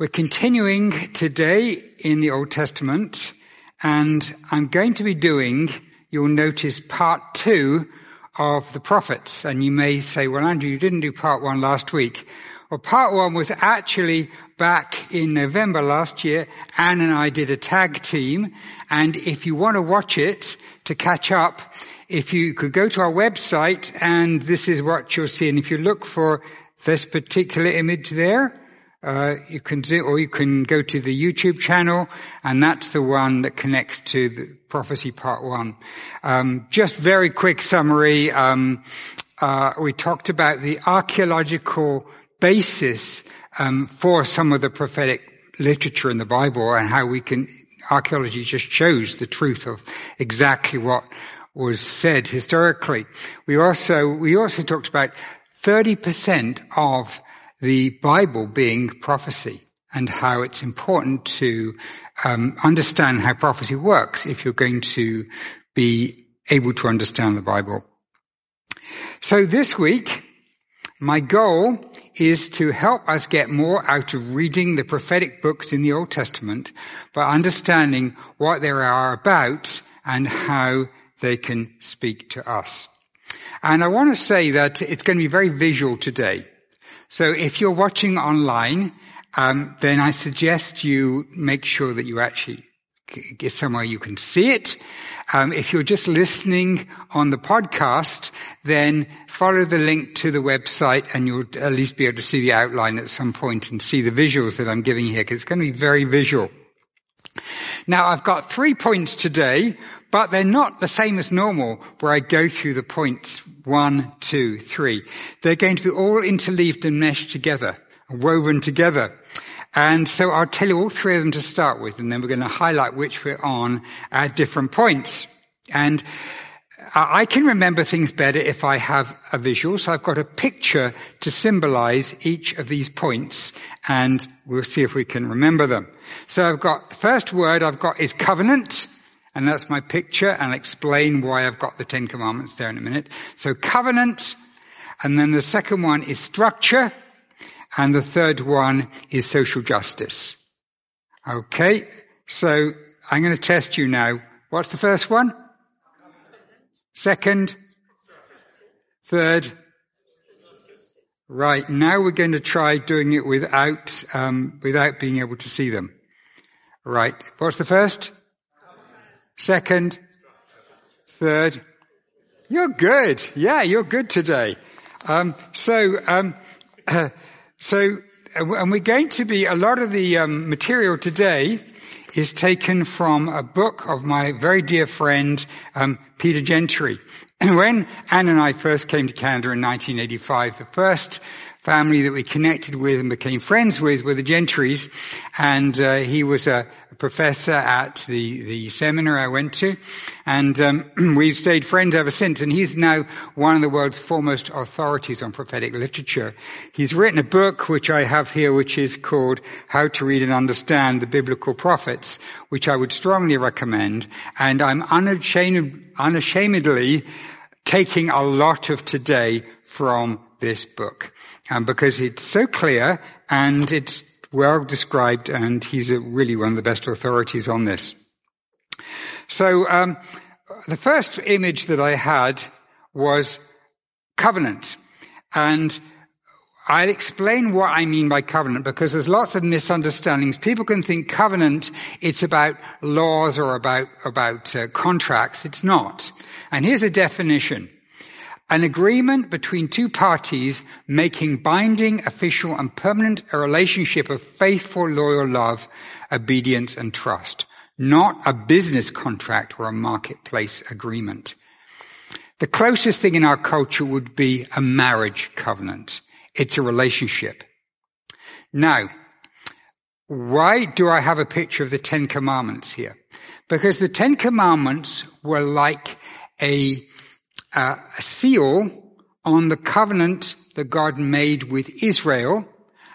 We're continuing today in the Old Testament, and I'm going to be doing, you'll notice, part two of the prophets. And you may say, well, Andrew, you didn't do part one last week. Well, part one was actually back in November last year. Anne and I did a tag team, and if you want to watch it to catch up, if you could go to our website, and this is what you'll see. And if you look for this particular image there, you can zoom, or you can go to the YouTube channel, and that's the one that connects to the prophecy part one. Just very quick summary. We talked about the archaeological basis for some of the prophetic literature in the Bible, and how we can, archaeology just shows the truth of exactly what was said historically. We also talked about 30% of the Bible being prophecy, and how it's important to understand how prophecy works if you're going to be able to understand the Bible. So this week, my goal is to help us get more out of reading the prophetic books in the Old Testament by understanding what they are about and how they can speak to us. And I want to say that it's going to be very visual today. So if you're watching online, then I suggest you make sure that you actually get somewhere you can see it. If you're just listening on the podcast, then follow the link to the website, and you'll at least be able to see the outline at some point and see the visuals that I'm giving here, because it's going to be very visual. Now, I've got 3 points today, but they're not the same as normal, where I go through the points 1, 2, 3. They're going to be all interleaved and meshed together, woven together. And so I'll tell you all three of them to start with, and then we're going to highlight which we're on at different points. And I can remember things better if I have a visual, so I've got a picture to symbolize each of these points, and we'll see if we can remember them. So I've got, the first word I've got is covenant. And that's my picture, and I'll explain why I've got the Ten Commandments there in a minute. So covenant, and then the second one is structure, and the third one is social justice. Okay, so I'm going to test you now. What's the first one? Second? Third? Right, now we're going to try doing it without without being able to see them. Right, what's the first? Second, third, you're good. Yeah, you're good today. And we're going to be, a lot of the material today is taken from a book of my very dear friend, Peter Gentry. When Anne and I first came to Canada in 1985, the first family that we connected with and became friends with were the Gentrys, and he was a professor at the seminar I went to, and we've stayed friends ever since, and he's now one of the world's foremost authorities on prophetic literature. He's written a book, which I have here, which is called How to Read and Understand the Biblical Prophets, which I would strongly recommend, and I'm unashamedly taking a lot of today from this book, because it's so clear and it's well described, and he's really one of the best authorities on this. So the first image that I had was covenant, and I'll explain what I mean by covenant, because there's lots of misunderstandings. People can think covenant, it's about laws or about contracts. It's not. And here's a definition. An agreement between two parties making binding, official, and permanent a relationship of faithful, loyal love, obedience, and trust, not a business contract or a marketplace agreement. The closest thing in our culture would be a marriage covenant. It's a relationship. Now, why do I have a picture of the Ten Commandments here? Because the Ten Commandments were like a seal on the covenant that God made with Israel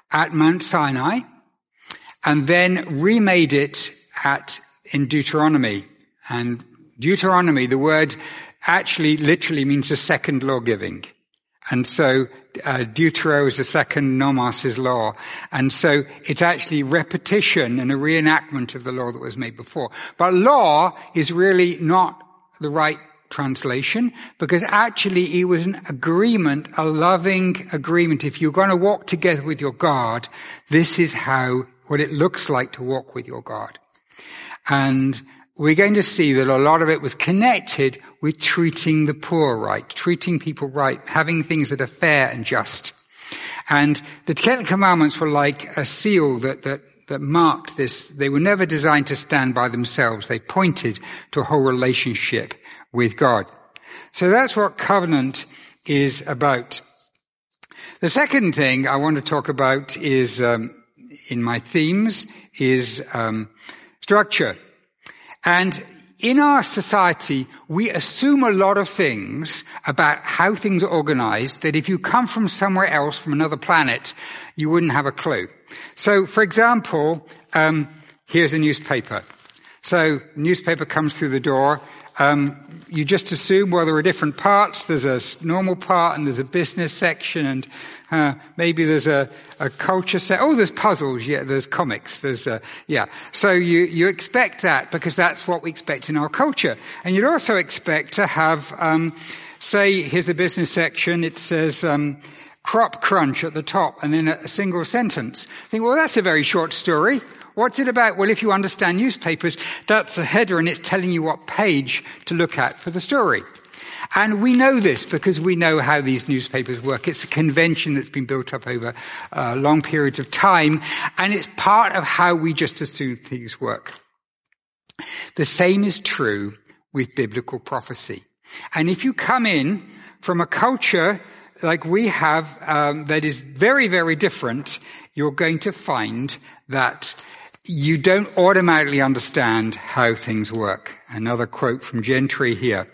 at Mount Sinai, and then remade it in Deuteronomy. And Deuteronomy, the word actually literally means the second law giving. And so Deutero is the second, nomos is law. And so it's actually repetition and a reenactment of the law that was made before. But law is really not the right translation, because actually it was an agreement, a loving agreement. If you're going to walk together with your God, this is how, what it looks like to walk with your God. And we're going to see that a lot of it was connected with treating the poor right, treating people right, having things that are fair and just. And the Ten Commandments were like a seal that marked this. They were never designed to stand by themselves. They pointed to a whole relationship with God. So that's what covenant is about. The second thing I want to talk about is, in my themes, is structure. And in our society, we assume a lot of things about how things are organized that if you come from somewhere else, from another planet, you wouldn't have a clue. So, for example, here's a newspaper. So, newspaper comes through the door. You just assume, well, there are different parts. There's a normal part and there's a business section and maybe there's a culture set. Oh, there's puzzles. Yeah, there's comics. There's yeah. So you expect that because that's what we expect in our culture. And you'd also expect to have, say, here's the business section. It says crop crunch at the top and then a single sentence. Think, well, that's a very short story. What's it about? Well, if you understand newspapers, that's a header and it's telling you what page to look at for the story. And we know this because we know how these newspapers work. It's a convention that's been built up over long periods of time, and it's part of how we just assume things work. The same is true with biblical prophecy. And if you come in from a culture like we have that is very, very different, you're going to find that you don't automatically understand how things work. Another quote from Gentry here.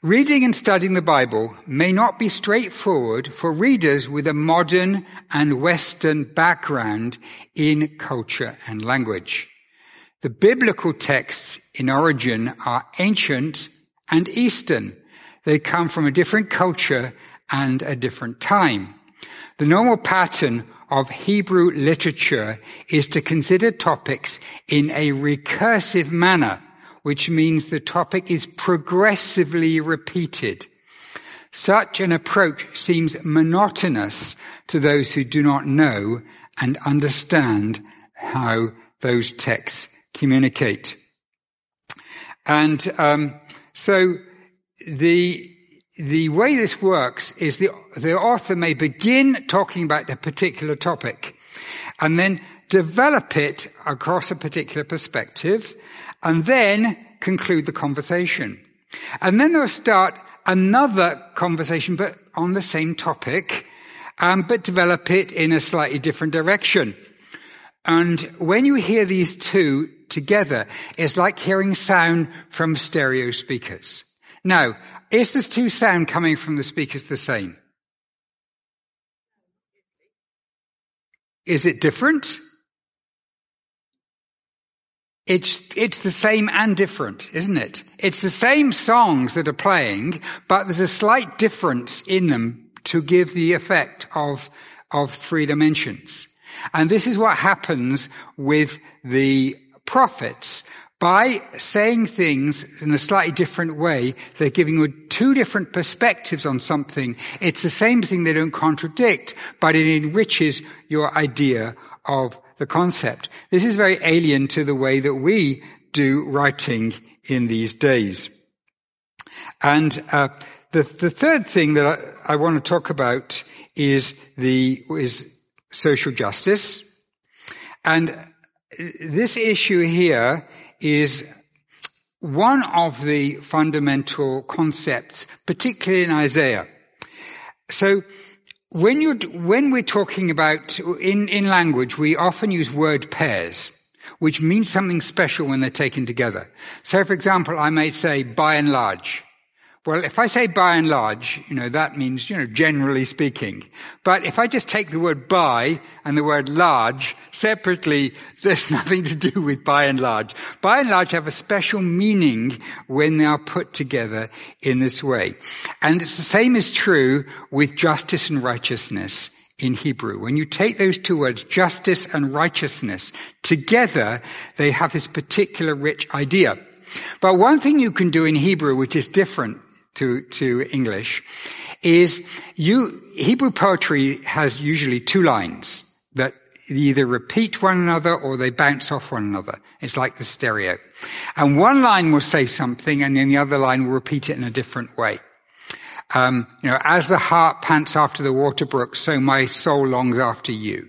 Reading and studying the Bible may not be straightforward for readers with a modern and Western background in culture and language. The biblical texts in origin are ancient and Eastern. They come from a different culture and a different time. The normal pattern of Hebrew literature is to consider topics in a recursive manner, which means the topic is progressively repeated. Such an approach seems monotonous to those who do not know and understand how those texts communicate. And so the way this works is the author may begin talking about a particular topic and then develop it across a particular perspective and then conclude the conversation. And then they'll start another conversation but on the same topic, but develop it in a slightly different direction. And when you hear these two together, it's like hearing sound from stereo speakers. Now, is this two sound coming from the speakers the same? Is it different? It's the same and different, isn't it? It's the same songs that are playing, but there's a slight difference in them to give the effect of three dimensions. And this is what happens with the prophets. By saying things in a slightly different way, they're giving you two different perspectives on something. It's the same thing, they don't contradict, but it enriches your idea of the concept. This is very alien to the way that we do writing in these days. And the third thing that I want to talk about is social justice. And this issue here is one of the fundamental concepts, particularly in Isaiah. So when we're talking about, in language, we often use word pairs, which means something special when they're taken together. So, for example, I may say, by and large, Well, if I say by and large, that means, generally speaking. But if I just take the word by and the word large separately, there's nothing to do with by and large. By and large have a special meaning when they are put together in this way. And it's the same is true with justice and righteousness in Hebrew. When you take those two words, justice and righteousness, together, they have this particular rich idea. But one thing you can do in Hebrew, which is different to English, is Hebrew poetry has usually two lines that either repeat one another or they bounce off one another. It's like the stereo. And one line will say something and then the other line will repeat it in a different way. As the hart pants after the water brook, so my soul longs after you.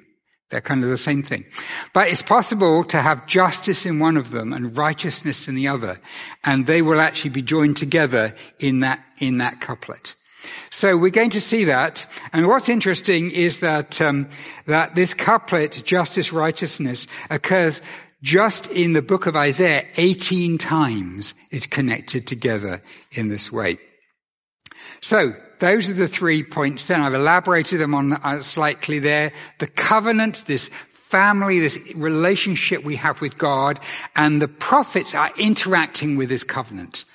They're kind of the same thing. But it's possible to have justice in one of them and righteousness in the other. And they will actually be joined together in that couplet. So we're going to see that. And what's interesting is that this couplet, justice, righteousness, occurs just in the book of Isaiah 18 times. It's connected together in this way. So those are the 3 points then. I've elaborated them on slightly there. The covenant, this family, this relationship we have with God, and the prophets are interacting with this covenant.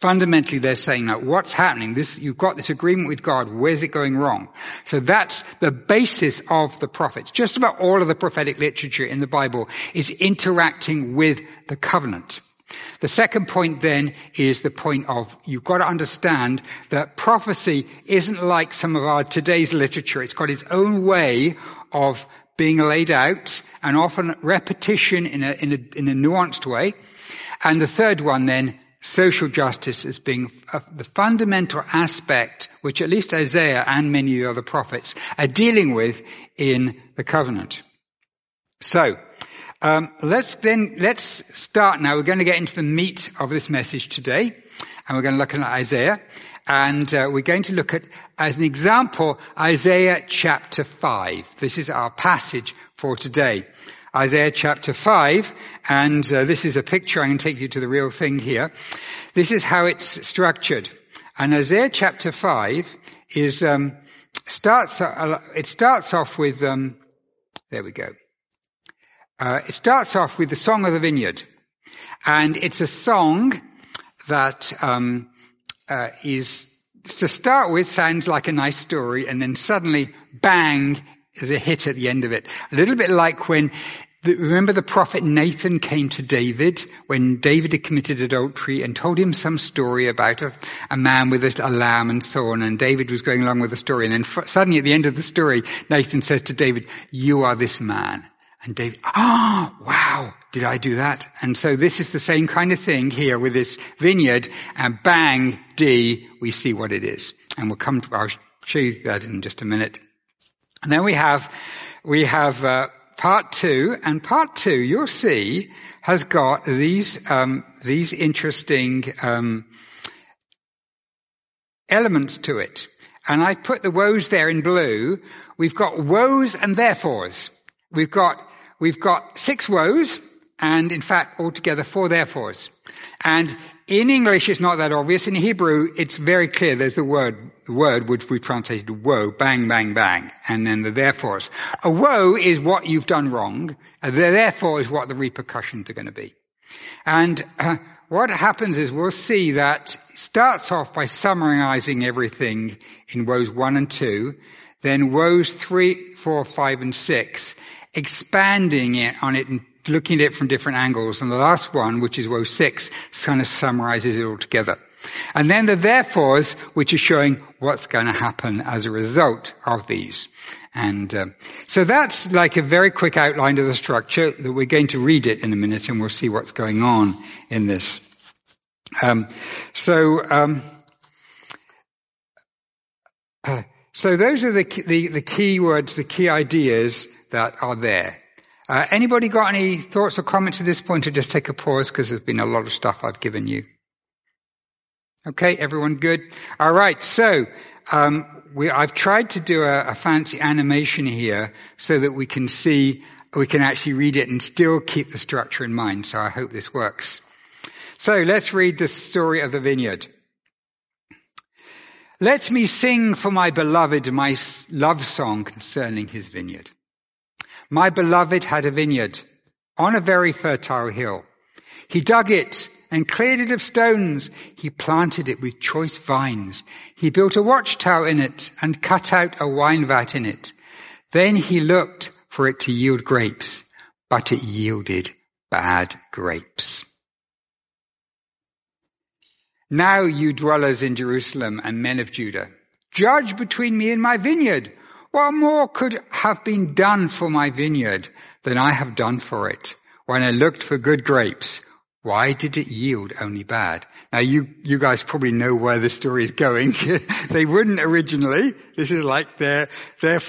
Fundamentally, they're saying, like, what's happening? You've got this agreement with God. Where's it going wrong? So that's the basis of the prophets. Just about all of the prophetic literature in the Bible is interacting with the covenant. The second point then is the point of you've got to understand that prophecy isn't like some of our today's literature. It's got its own way of being laid out and often repetition in a nuanced way. And the third one then, social justice as being the fundamental aspect which at least Isaiah and many of the other prophets are dealing with in the covenant. So, let's start now. We're going to get into the meat of this message today, and we're going to look at Isaiah, and we're going to look at, as an example, Isaiah chapter 5. This is our passage for today. Isaiah chapter 5, and this is a picture. I'm going to take you to the real thing here. This is how it's structured. And Isaiah chapter 5 is, starts off with, there we go. It starts off with the Song of the Vineyard, and it's a song that to start with, sounds like a nice story, and then suddenly, bang, there's a hit at the end of it. A little bit like when, remember the prophet Nathan came to David when David had committed adultery and told him some story about a man with a lamb and so on, and David was going along with the story, and then suddenly at the end of the story, Nathan says to David, "You are this man." And David, wow, did I do that? And so this is the same kind of thing here with this vineyard, and bang, we see what it is. And I'll show you that in just a minute. And then we have part two, and part two, you'll see, has got these interesting, elements to it. And I put the woes there in blue. We've got woes and therefores. We've got 6 woes, and in fact, altogether 4 therefores. And in English, it's not that obvious. In Hebrew, it's very clear. There's the word which we translated woe, bang, bang, bang, and then the therefores. A woe is what you've done wrong. A therefore is what the repercussions are going to be. And what happens is we'll see that it starts off by summarizing everything in woes 1 and 2, then woes 3, 4, 5, and 6, expanding it on it and looking at it from different angles. And the last one, which is woe 6, kind of summarizes it all together. And then the therefores, which is showing what's going to happen as a result of these. And so that's like a very quick outline of the structure that we're going to read it in a minute, and we'll see what's going on in this. So those are the key words, the key ideas that are there. Anybody got any thoughts or comments at this point, or just take a pause because there's been a lot of stuff I've given you? Okay, everyone good? All right, so I've tried to do a fancy animation here so that we can actually read it and still keep the structure in mind, so I hope this works. So let's read the story of the vineyard. Let me sing for my beloved my love song concerning his vineyard. My beloved had a vineyard on a very fertile hill. He dug it and cleared it of stones. He planted it with choice vines. He built a watchtower in it and cut out a wine vat in it. Then he looked for it to yield grapes, but it yielded bad grapes. Now, you dwellers in Jerusalem and men of Judah, judge between me and my vineyard. What more could have been done for my vineyard than I have done for it? When I looked for good grapes, why did it yield only bad? Now, you guys probably know where the story is going. They wouldn't originally. This is like they're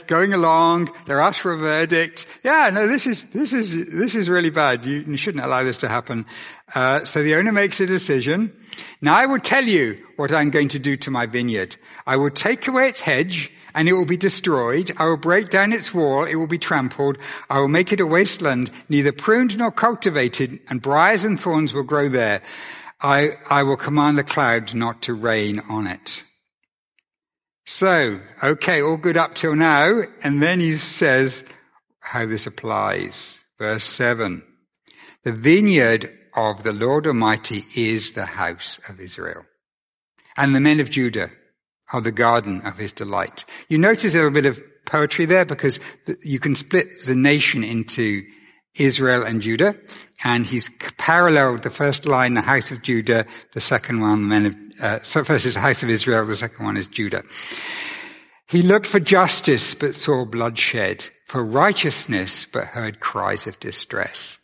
going along. They're asked for a verdict. Yeah, no, this is really bad. You shouldn't allow this to happen. So the owner makes a decision. Now, I will tell you what I'm going to do to my vineyard. I will take away its hedge, and it will be destroyed. I will break down its wall. It will be trampled. I will make it a wasteland, neither pruned nor cultivated, and briars and thorns will grow there. I will command the clouds not to rain on it. So, okay, all good up till now. And then he says how this applies. Verse 7. The vineyard of the Lord Almighty is the house of Israel, and the men of Judah are the garden of his delight. You notice a little bit of poetry there, because you can split the nation into Israel and Judah, and he's paralleled the first line, the house of Judah, the second one, so first is the house of Israel, the second one is Judah. He looked for justice but saw bloodshed, for righteousness but heard cries of distress.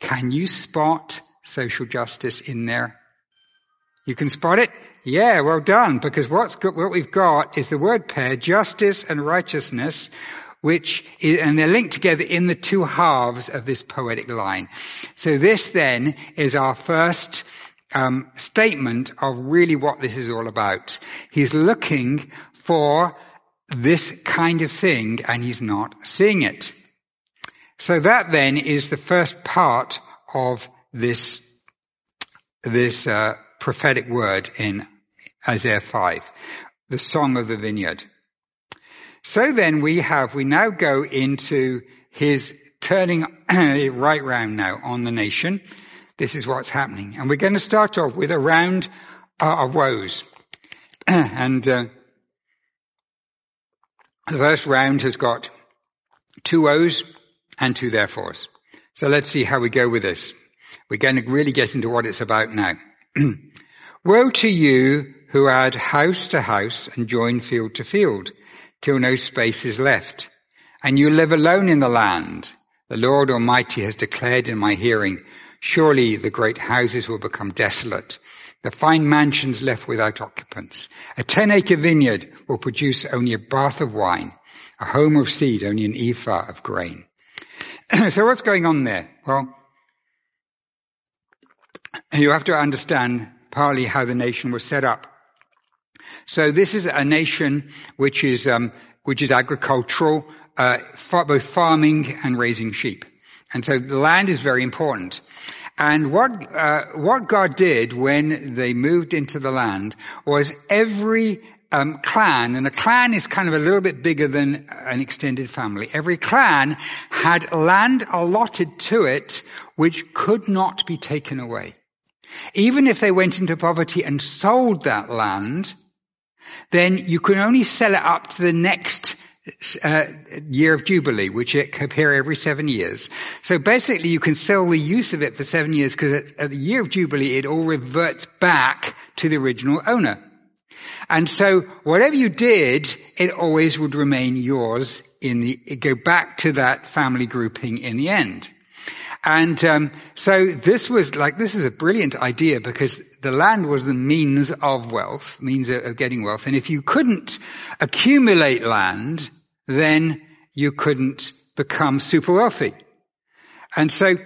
Can you spot social justice in there? You can spot it? Yeah, well done, because what we've got is the word pair, justice and righteousness, and they're linked together in the two halves of this poetic line. So this then is our first statement of really what this is all about. He's looking for this kind of thing, and he's not seeing it. So that then is the first part of this prophetic word in Isaiah 5, the song of the vineyard. So then we now go into his turning right round now on the nation. This is what's happening. And we're going to start off with a round of woes. And the first round has got two woes and two therefores. So let's see how we go with this. We're going to really get into what it's about now. Woe to you who add house to house and join field to field, till no space is left, and you live alone in the land. The Lord Almighty has declared in my hearing, surely the great houses will become desolate, the fine mansions left without occupants. A 10-acre vineyard will produce only a bath of wine, a home of seed, only an ephah of grain. So what's going on there? Well, you have to understand partly how the nation was set up. So this is a nation which is agricultural, both farming and raising sheep. And so the land is very important. And what God did when they moved into the land was every clan, and a clan is kind of a little bit bigger than an extended family. Every clan had land allotted to it which could not be taken away. Even if they went into poverty and sold that land, then you can only sell it up to the next year of Jubilee, which it could appear every 7 years. So basically you can sell the use of it for 7 years, because at the year of Jubilee it all reverts back to the original owner. And so whatever you did, it always would remain yours go back to that family grouping in the end. And so this is a brilliant idea, because the land was the means of wealth, means of getting wealth. And if you couldn't accumulate land, then you couldn't become super wealthy. And so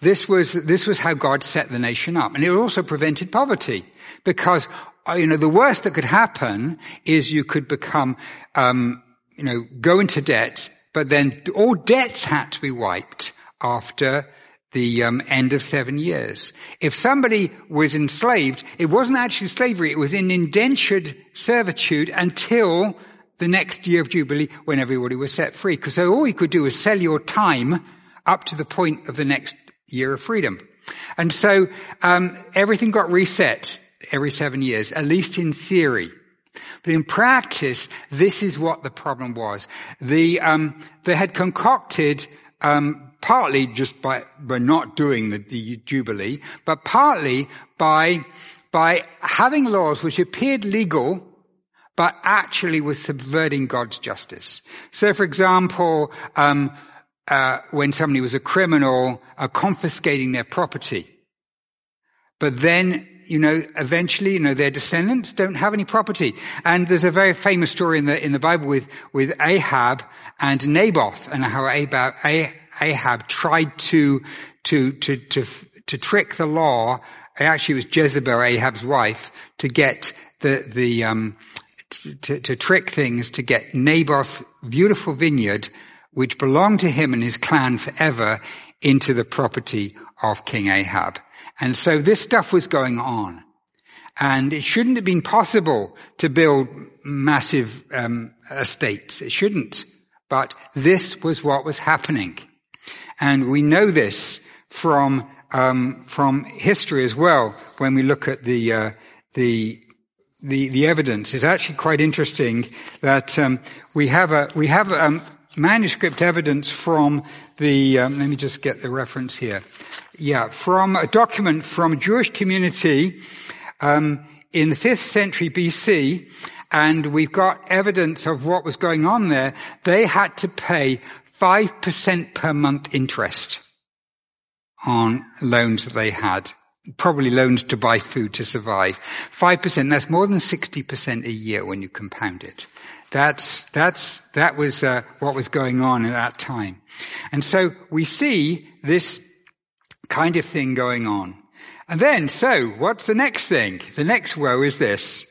this was how God set the nation up. And it also prevented poverty, because the worst that could happen is you could become go into debt, but then all debts had to be wiped after the end of 7 years. If somebody was enslaved, it wasn't actually slavery. It was an indentured servitude until the next year of Jubilee, when everybody was set free. Because so all you could do was sell your time up to the point of the next year of freedom. And so everything got reset every 7 years, at least in theory. But in practice, this is what the problem was. They had concocted... partly just by not doing the Jubilee, but partly by having laws which appeared legal, but actually was subverting God's justice. So for example, when somebody was a criminal, confiscating their property. But then, eventually, their descendants don't have any property. And there's a very famous story in the Bible with Ahab and Naboth, and how Ahab tried to trick the law. It actually was Jezebel, Ahab's wife, to get to trick things, to get Naboth's beautiful vineyard, which belonged to him and his clan forever, into the property of King Ahab. And so this stuff was going on. And it shouldn't have been possible to build massive estates. It shouldn't. But this was what was happening. And we know this from history as well. When we look at the evidence, it's actually quite interesting that we have manuscript evidence from the let me just get the reference here. Yeah, from a document from a Jewish community in the 5th century BC. And we've got evidence of what was going on there. They had to pay 5% per month interest on loans that they had. Probably loans to buy food to survive. 5%, that's more than 60% a year when you compound it. That was what was going on at that time. And so we see this kind of thing going on. And then, so, what's the next thing? The next woe is this.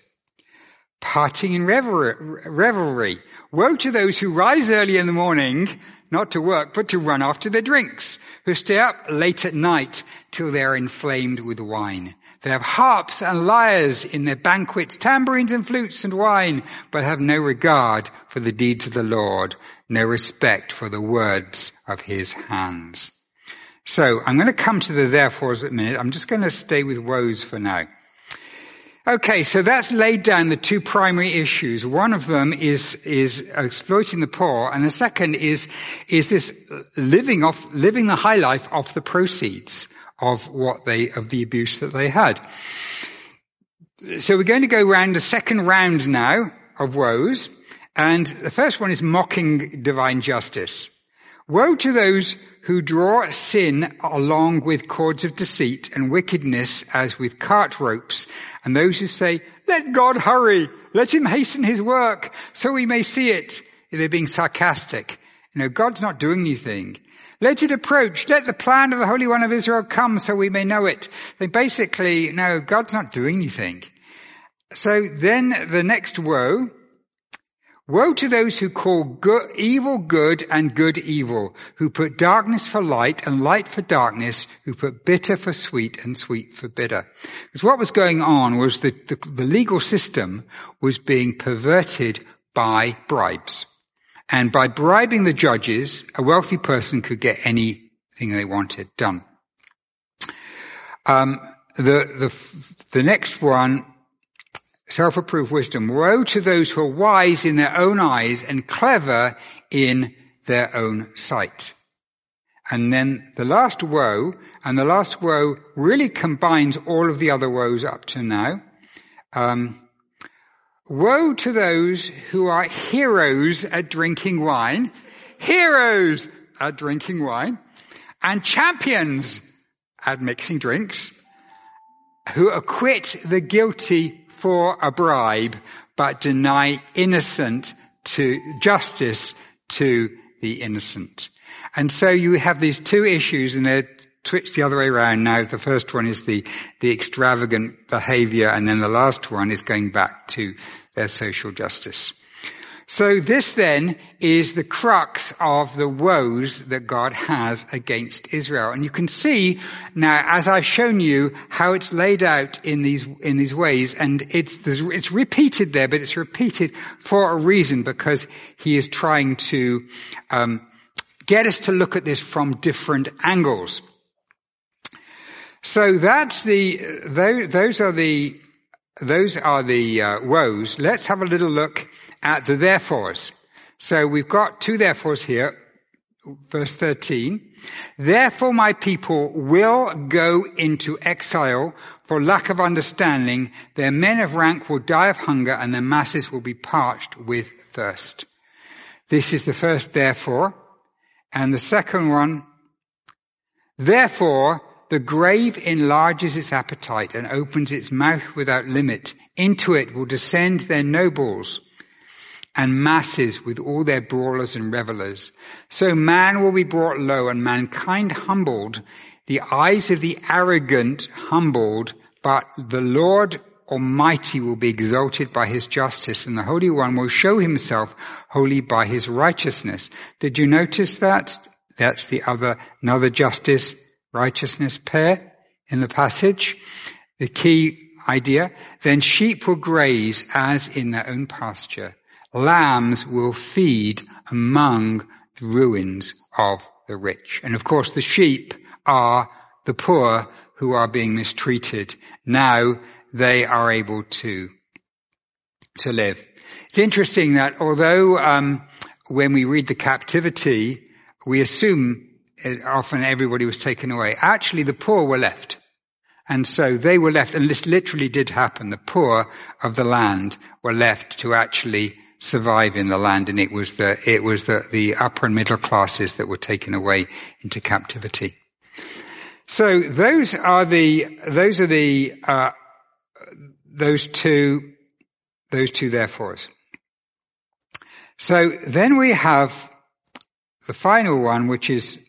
Partying and revelry. Woe to those who rise early in the morning, not to work, but to run after their drinks, who stay up late at night till they are inflamed with wine. They have harps and lyres in their banquets, tambourines and flutes and wine, but have no regard for the deeds of the Lord, no respect for the words of his hands. So I'm going to come to the therefores in a minute. I'm just going to stay with woes for now. Okay, so that's laid down the two primary issues. One of them is exploiting the poor, and the second is this living the high life off the proceeds of of the abuse that they had. So we're going to go round the second round now of woes, and the first one is mocking divine justice. Woe to those who draw sin along with cords of deceit and wickedness as with cart ropes, and those who say, "Let God hurry, let him hasten his work, so we may see it." They're being sarcastic. God's not doing anything. Let it approach, let the plan of the Holy One of Israel come, so we may know it. They basically, no, God's not doing anything. So then the next woe. Woe to those who call evil good and good evil, who put darkness for light and light for darkness, who put bitter for sweet and sweet for bitter. Because what was going on was the legal system was being perverted by bribes. And by bribing the judges, a wealthy person could get anything they wanted done. The next one, self-approved wisdom. Woe to those who are wise in their own eyes and clever in their own sight. And then the last woe really combines all of the other woes up to now. Woe to those who are heroes at drinking wine, and champions at mixing drinks, who acquit the guilty for a bribe, but deny innocent to justice to the innocent. And so you have these two issues, and they're twitched the other way around now. The first one is the extravagant behavior, and then the last one is going back to their social justice. So this then is the crux of the woes that God has against Israel. And you can see now, as I've shown you, how it's laid out in these ways. And it's repeated there, but it's repeated for a reason, because he is trying to get us to look at this from different angles. So those are the woes. Let's have a little look at the therefores. So we've got two therefores here. Verse 13. Therefore my people will go into exile for lack of understanding. Their men of rank will die of hunger, and their masses will be parched with thirst. This is the first therefore. And the second one. Therefore the grave enlarges its appetite and opens its mouth without limit. Into it will descend their nobles and masses with all their brawlers and revelers. So man will be brought low and mankind humbled, the eyes of the arrogant humbled, but the Lord Almighty will be exalted by his justice, and the Holy One will show himself holy by his righteousness. Did you notice that? That's the another justice, righteousness pair in the passage. The key idea. Then sheep will graze as in their own pasture. Lambs will feed among the ruins of the rich. And of course the sheep are the poor who are being mistreated. Now they are able to live. It's interesting that although when we read the captivity, we assume often everybody was taken away. Actually, the poor were left. And so they were left, and this literally did happen. The poor of the land were left to actually survive in the land, and it was the upper and middle classes that were taken away into captivity. So those are those two therefores. So then we have the final one, which is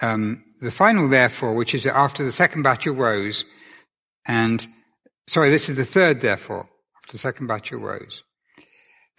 the final therefore, which is after the second batch of woes, this is the third therefore after the second batch of woes.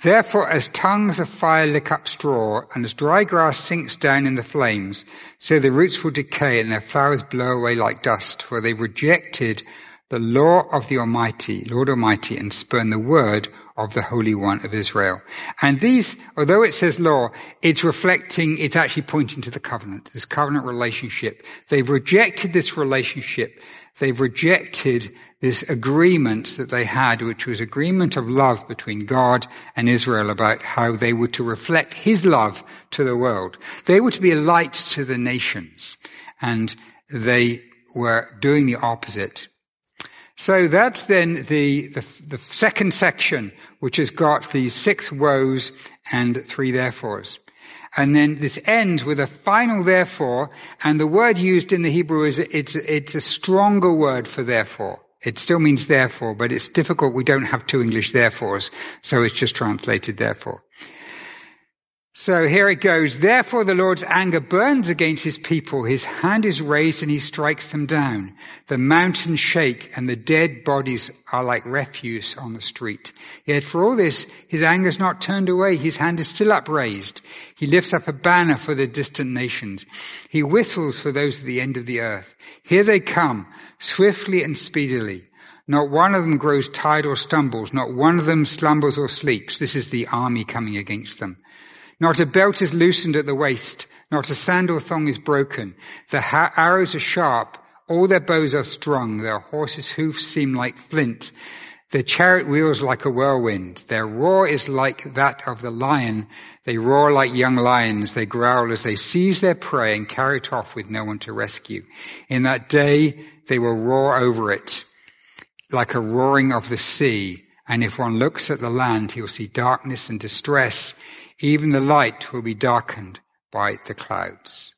Therefore, as tongues of fire lick up straw, and as dry grass sinks down in the flames, so the roots will decay and their flowers blow away like dust, for they rejected the law of the Almighty, Lord Almighty, and spurned the word of the Holy One of Israel. And these, although it says law, it's actually pointing to the covenant, this covenant relationship. They've rejected this relationship. They've rejected this agreement that they had, which was agreement of love between God and Israel about how they were to reflect his love to the world. They were to be a light to the nations, and they were doing the opposite. So that's then the second section, which has got these six woes and three therefores. And then this ends with a final therefore, and the word used in the Hebrew is, it's a stronger word for therefore. It still means therefore, but it's difficult. We don't have two English therefores, so it's just translated therefore. So here it goes. Therefore the Lord's anger burns against his people. His hand is raised and he strikes them down. The mountains shake and the dead bodies are like refuse on the street. Yet for all this, his anger is not turned away. His hand is still upraised. He lifts up a banner for the distant nations. He whistles for those at the end of the earth. Here they come, swiftly and speedily. Not one of them grows tired or stumbles. Not one of them slumbers or sleeps. This is the army coming against them. Not a belt is loosened at the waist, not a sandal thong is broken. The arrows are sharp, all their bows are strung, their horses' hoofs seem like flint, their chariot wheels like a whirlwind, their roar is like that of the lion, they roar like young lions, they growl as they seize their prey and carry it off with no one to rescue. In that day they will roar over it like a roaring of the sea, and if one looks at the land he'll see darkness and distress. Even the light will be darkened by the clouds.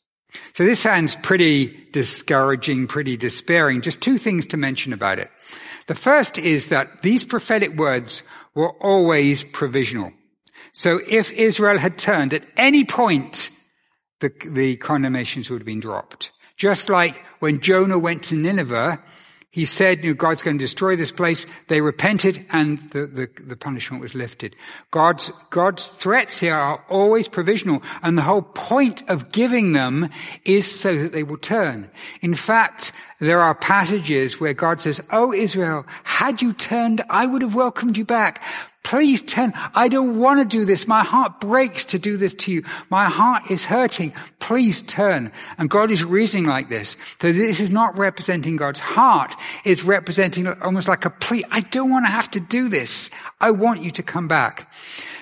So this sounds pretty discouraging, pretty despairing. Just two things to mention about it. The first is that these prophetic words were always provisional. So if Israel had turned at any point, the condemnations would have been dropped. Just like when Jonah went to Nineveh, He said, you know, God's going to destroy this place. They repented and the punishment was lifted. God's threats here are always provisional, and the whole point of giving them is so that they will turn. In fact, there are passages where God says, "Oh Israel, had you turned, I would have welcomed you back. Please turn. I don't want to do this. My heart breaks to do this to you. My heart is hurting. Please turn." And God is reasoning like this. So this is not representing God's heart. It's representing almost like a plea. I don't want to have to do this. I want you to come back.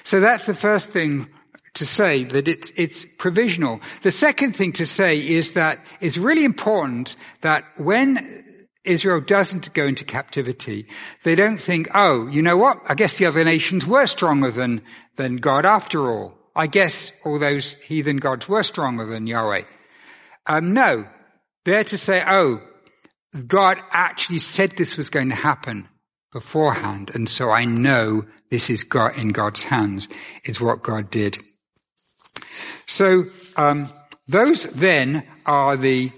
So that's the first thing to say, that it's provisional. The second thing to say is that it's really important that when Israel doesn't go into captivity, they don't think, oh, you know what? I guess the other nations were stronger than God after all. I guess all those heathen gods were stronger than Yahweh. No, they're to say, oh, God actually said this was going to happen beforehand, and so I know this is God, in God's hands, is what God did. So those then are the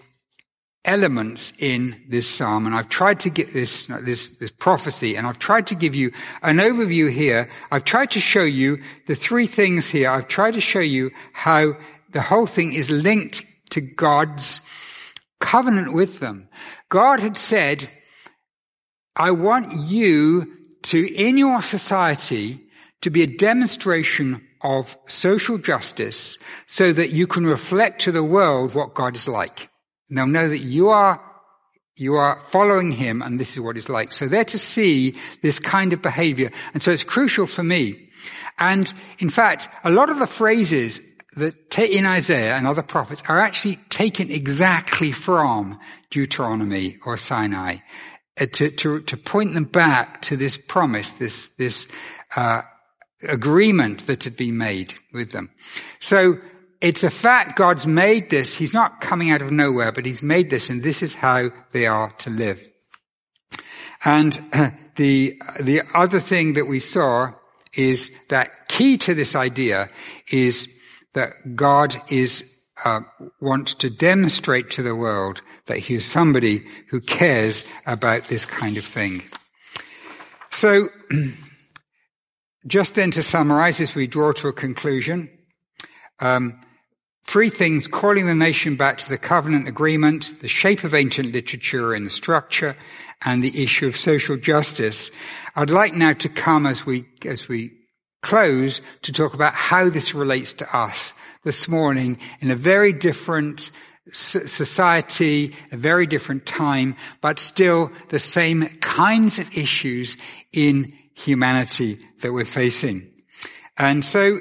elements in this psalm, and I've tried to get this prophecy, and I've tried to give you an overview here. I've tried to show you the three things here. I've tried to show you how the whole thing is linked to God's covenant with them. God had said, I want you to, in your society, to be a demonstration of social justice so that you can reflect to the world what God is like. And they'll know that you are following him, and this is what it's like. So they're to see this kind of behavior. And so it's crucial for me. And in fact, a lot of the phrases that in Isaiah and other prophets are actually taken exactly from Deuteronomy or Sinai to point them back to this promise, this agreement that had been made with them. So it's a fact God's made this. He's not coming out of nowhere, but he's made this, and this is how they are to live. And the other thing that we saw is that key to this idea is that God wants to demonstrate to the world that he is somebody who cares about this kind of thing. So just then to summarize, as we draw to a conclusion, three things: calling the nation back to the covenant agreement, the shape of ancient literature and the structure, and the issue of social justice. I'd like now to come, as we close, to talk about how this relates to us this morning in a very different society, a very different time, but still the same kinds of issues in humanity that we're facing. And so,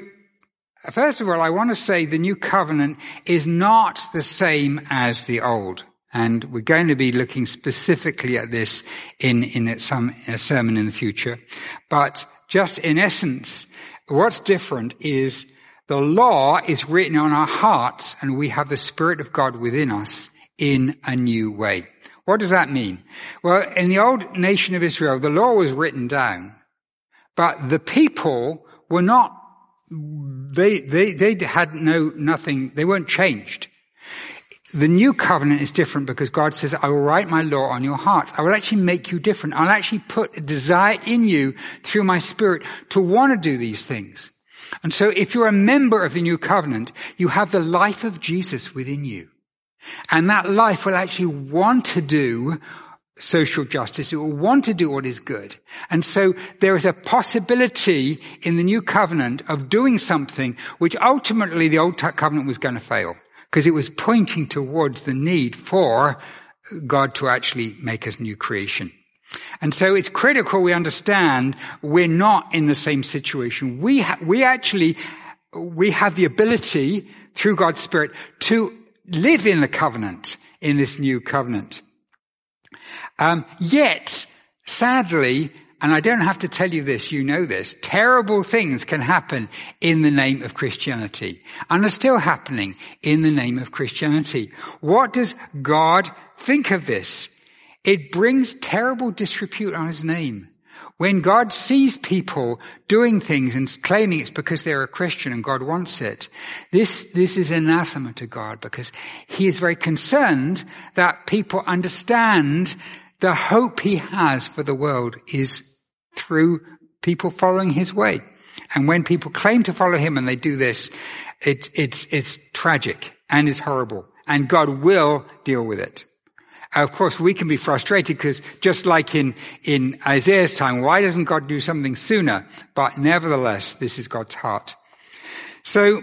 first of all, I want to say the new covenant is not the same as the old. And we're going to be looking specifically at this in a sermon in the future. But just in essence, what's different is the law is written on our hearts, and we have the Spirit of God within us in a new way. What does that mean? Well, in the old nation of Israel, the law was written down, but the people were not. They had nothing. They weren't changed. The new covenant is different because God says, I will write my law on your hearts. I will actually make you different. I'll actually put a desire in you through my Spirit to want to do these things. And so if you're a member of the new covenant, you have the life of Jesus within you. And that life will actually want to do social justice. It will want to do what is good. And so there is a possibility in the new covenant of doing something which ultimately the old covenant was going to fail, because it was pointing towards the need for God to actually make us new creation. And so it's critical we understand we're not in the same situation. We have the ability through God's Spirit to live in the covenant, in this new covenant. Yet, sadly, and I don't have to tell you this, you know this, terrible things can happen in the name of Christianity, and are still happening in the name of Christianity. What does God think of this? It brings terrible disrepute on his name. When God sees people doing things and claiming it's because they're a Christian and God wants it, this is anathema to God, because he is very concerned that people understand The hope he has for the world is through people following his way. And when people claim to follow him and they do this, it's tragic and it's horrible. And God will deal with it. Of course, we can be frustrated because just like in Isaiah's time, why doesn't God do something sooner? But nevertheless, this is God's heart. So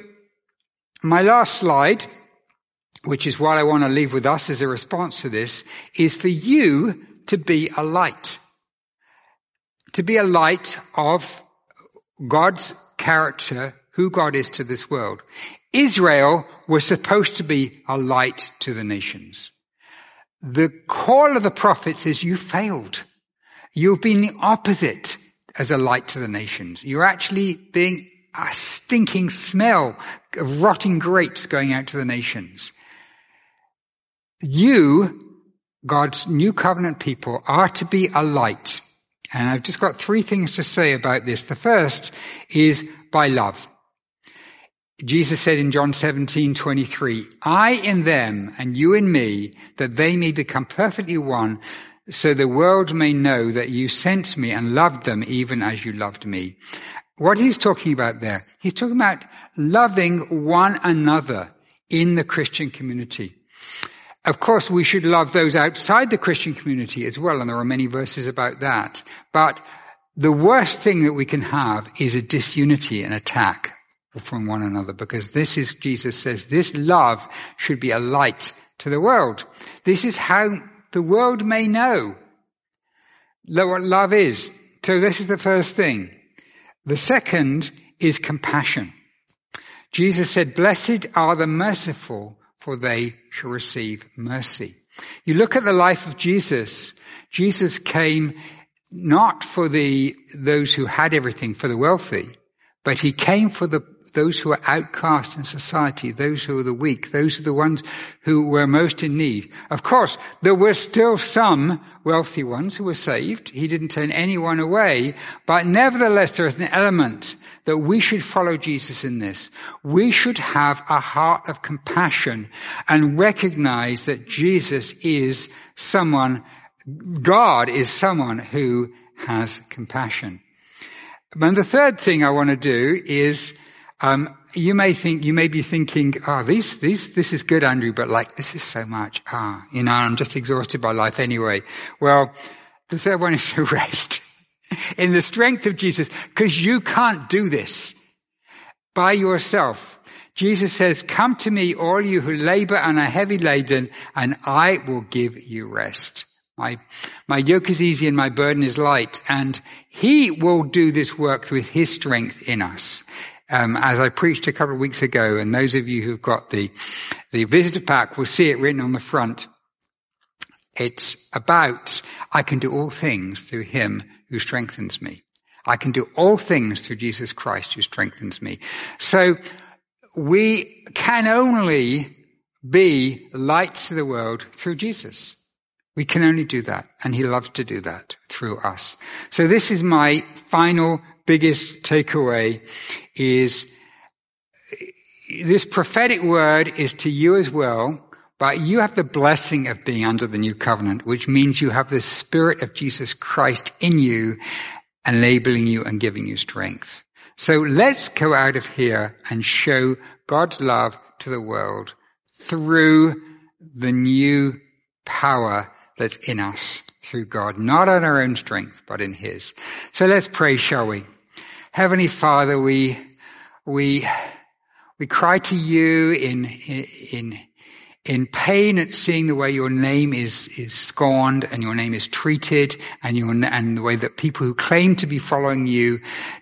my last slide, which is what I want to leave with us as a response to this, is for you to be a light. To be a light of God's character, who God is to this world. Israel was supposed to be a light to the nations. The call of the prophets is you failed. You've been the opposite as a light to the nations. You're actually being a stinking smell of rotting grapes going out to the nations. You, God's new covenant people, are to be a light. And I've just got three things to say about this. The first is by love. Jesus said in John 17:23, I in them and you in me, that they may become perfectly one, so the world may know that you sent me and loved them even as you loved me. What he's talking about there, he's talking about loving one another in the Christian community. Of course, we should love those outside the Christian community as well, and there are many verses about that. But the worst thing that we can have is a disunity and attack from one another, because this is, Jesus says, this love should be a light to the world. This is how the world may know what love is. So this is the first thing. The second is compassion. Jesus said, blessed are the merciful, for they shall receive mercy. You look at the life of Jesus. Jesus came not for those who had everything, for the wealthy, but he came for those who are outcast in society, those who are the weak, those are the ones who were most in need. Of course, there were still some wealthy ones who were saved. He didn't turn anyone away. But nevertheless, there is an element that we should follow Jesus in this. We should have a heart of compassion and recognize that Jesus is someone, God is someone who has compassion. And the third thing I want to do is you may be thinking, oh, this is good, Andrew, but like, this is so much. I'm just exhausted by life anyway. Well, the third one is to rest in the strength of Jesus, because you can't do this by yourself. Jesus says, come to me, all you who labor and are heavy laden, and I will give you rest. My yoke is easy and my burden is light. And he will do this work with his strength in us. As I preached a couple of weeks ago, and those of you who've got the visitor pack will see it written on the front. It's about, I can do all things through him who strengthens me. I can do all things through Jesus Christ who strengthens me. So we can only be light to the world through Jesus. We can only do that, and he loves to do that through us. So this is my final biggest takeaway, is this prophetic word is to you as well, but you have the blessing of being under the new covenant, which means you have the Spirit of Jesus Christ in you, enabling you and giving you strength. So let's go out of here and show God's love to the world through the new power that's in us through God, not on our own strength, but in his. So let's pray, shall we? Heavenly Father, we cry to you in pain at seeing the way your name is scorned and your name is treated, and the way that people who claim to be following you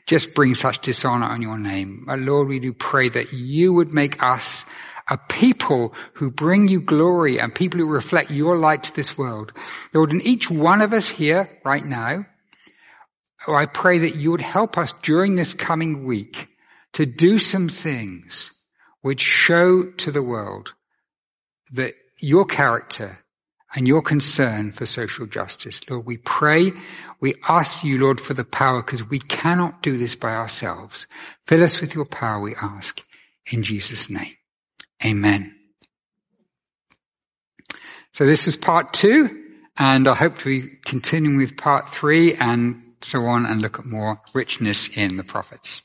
just bring such dishonor on your name. Our Lord, we do pray that you would make us a people who bring you glory and people who reflect your light to this world. Lord, in each one of us here right now, I pray that you would help us during this coming week to do some things which show to the world that your character and your concern for social justice. Lord, we pray, we ask you, Lord, for the power, because we cannot do this by ourselves. Fill us with your power, we ask, in Jesus' name. Amen. So this is part 2 And I hope to be continuing with part 3 and so on and look at more richness in the prophets.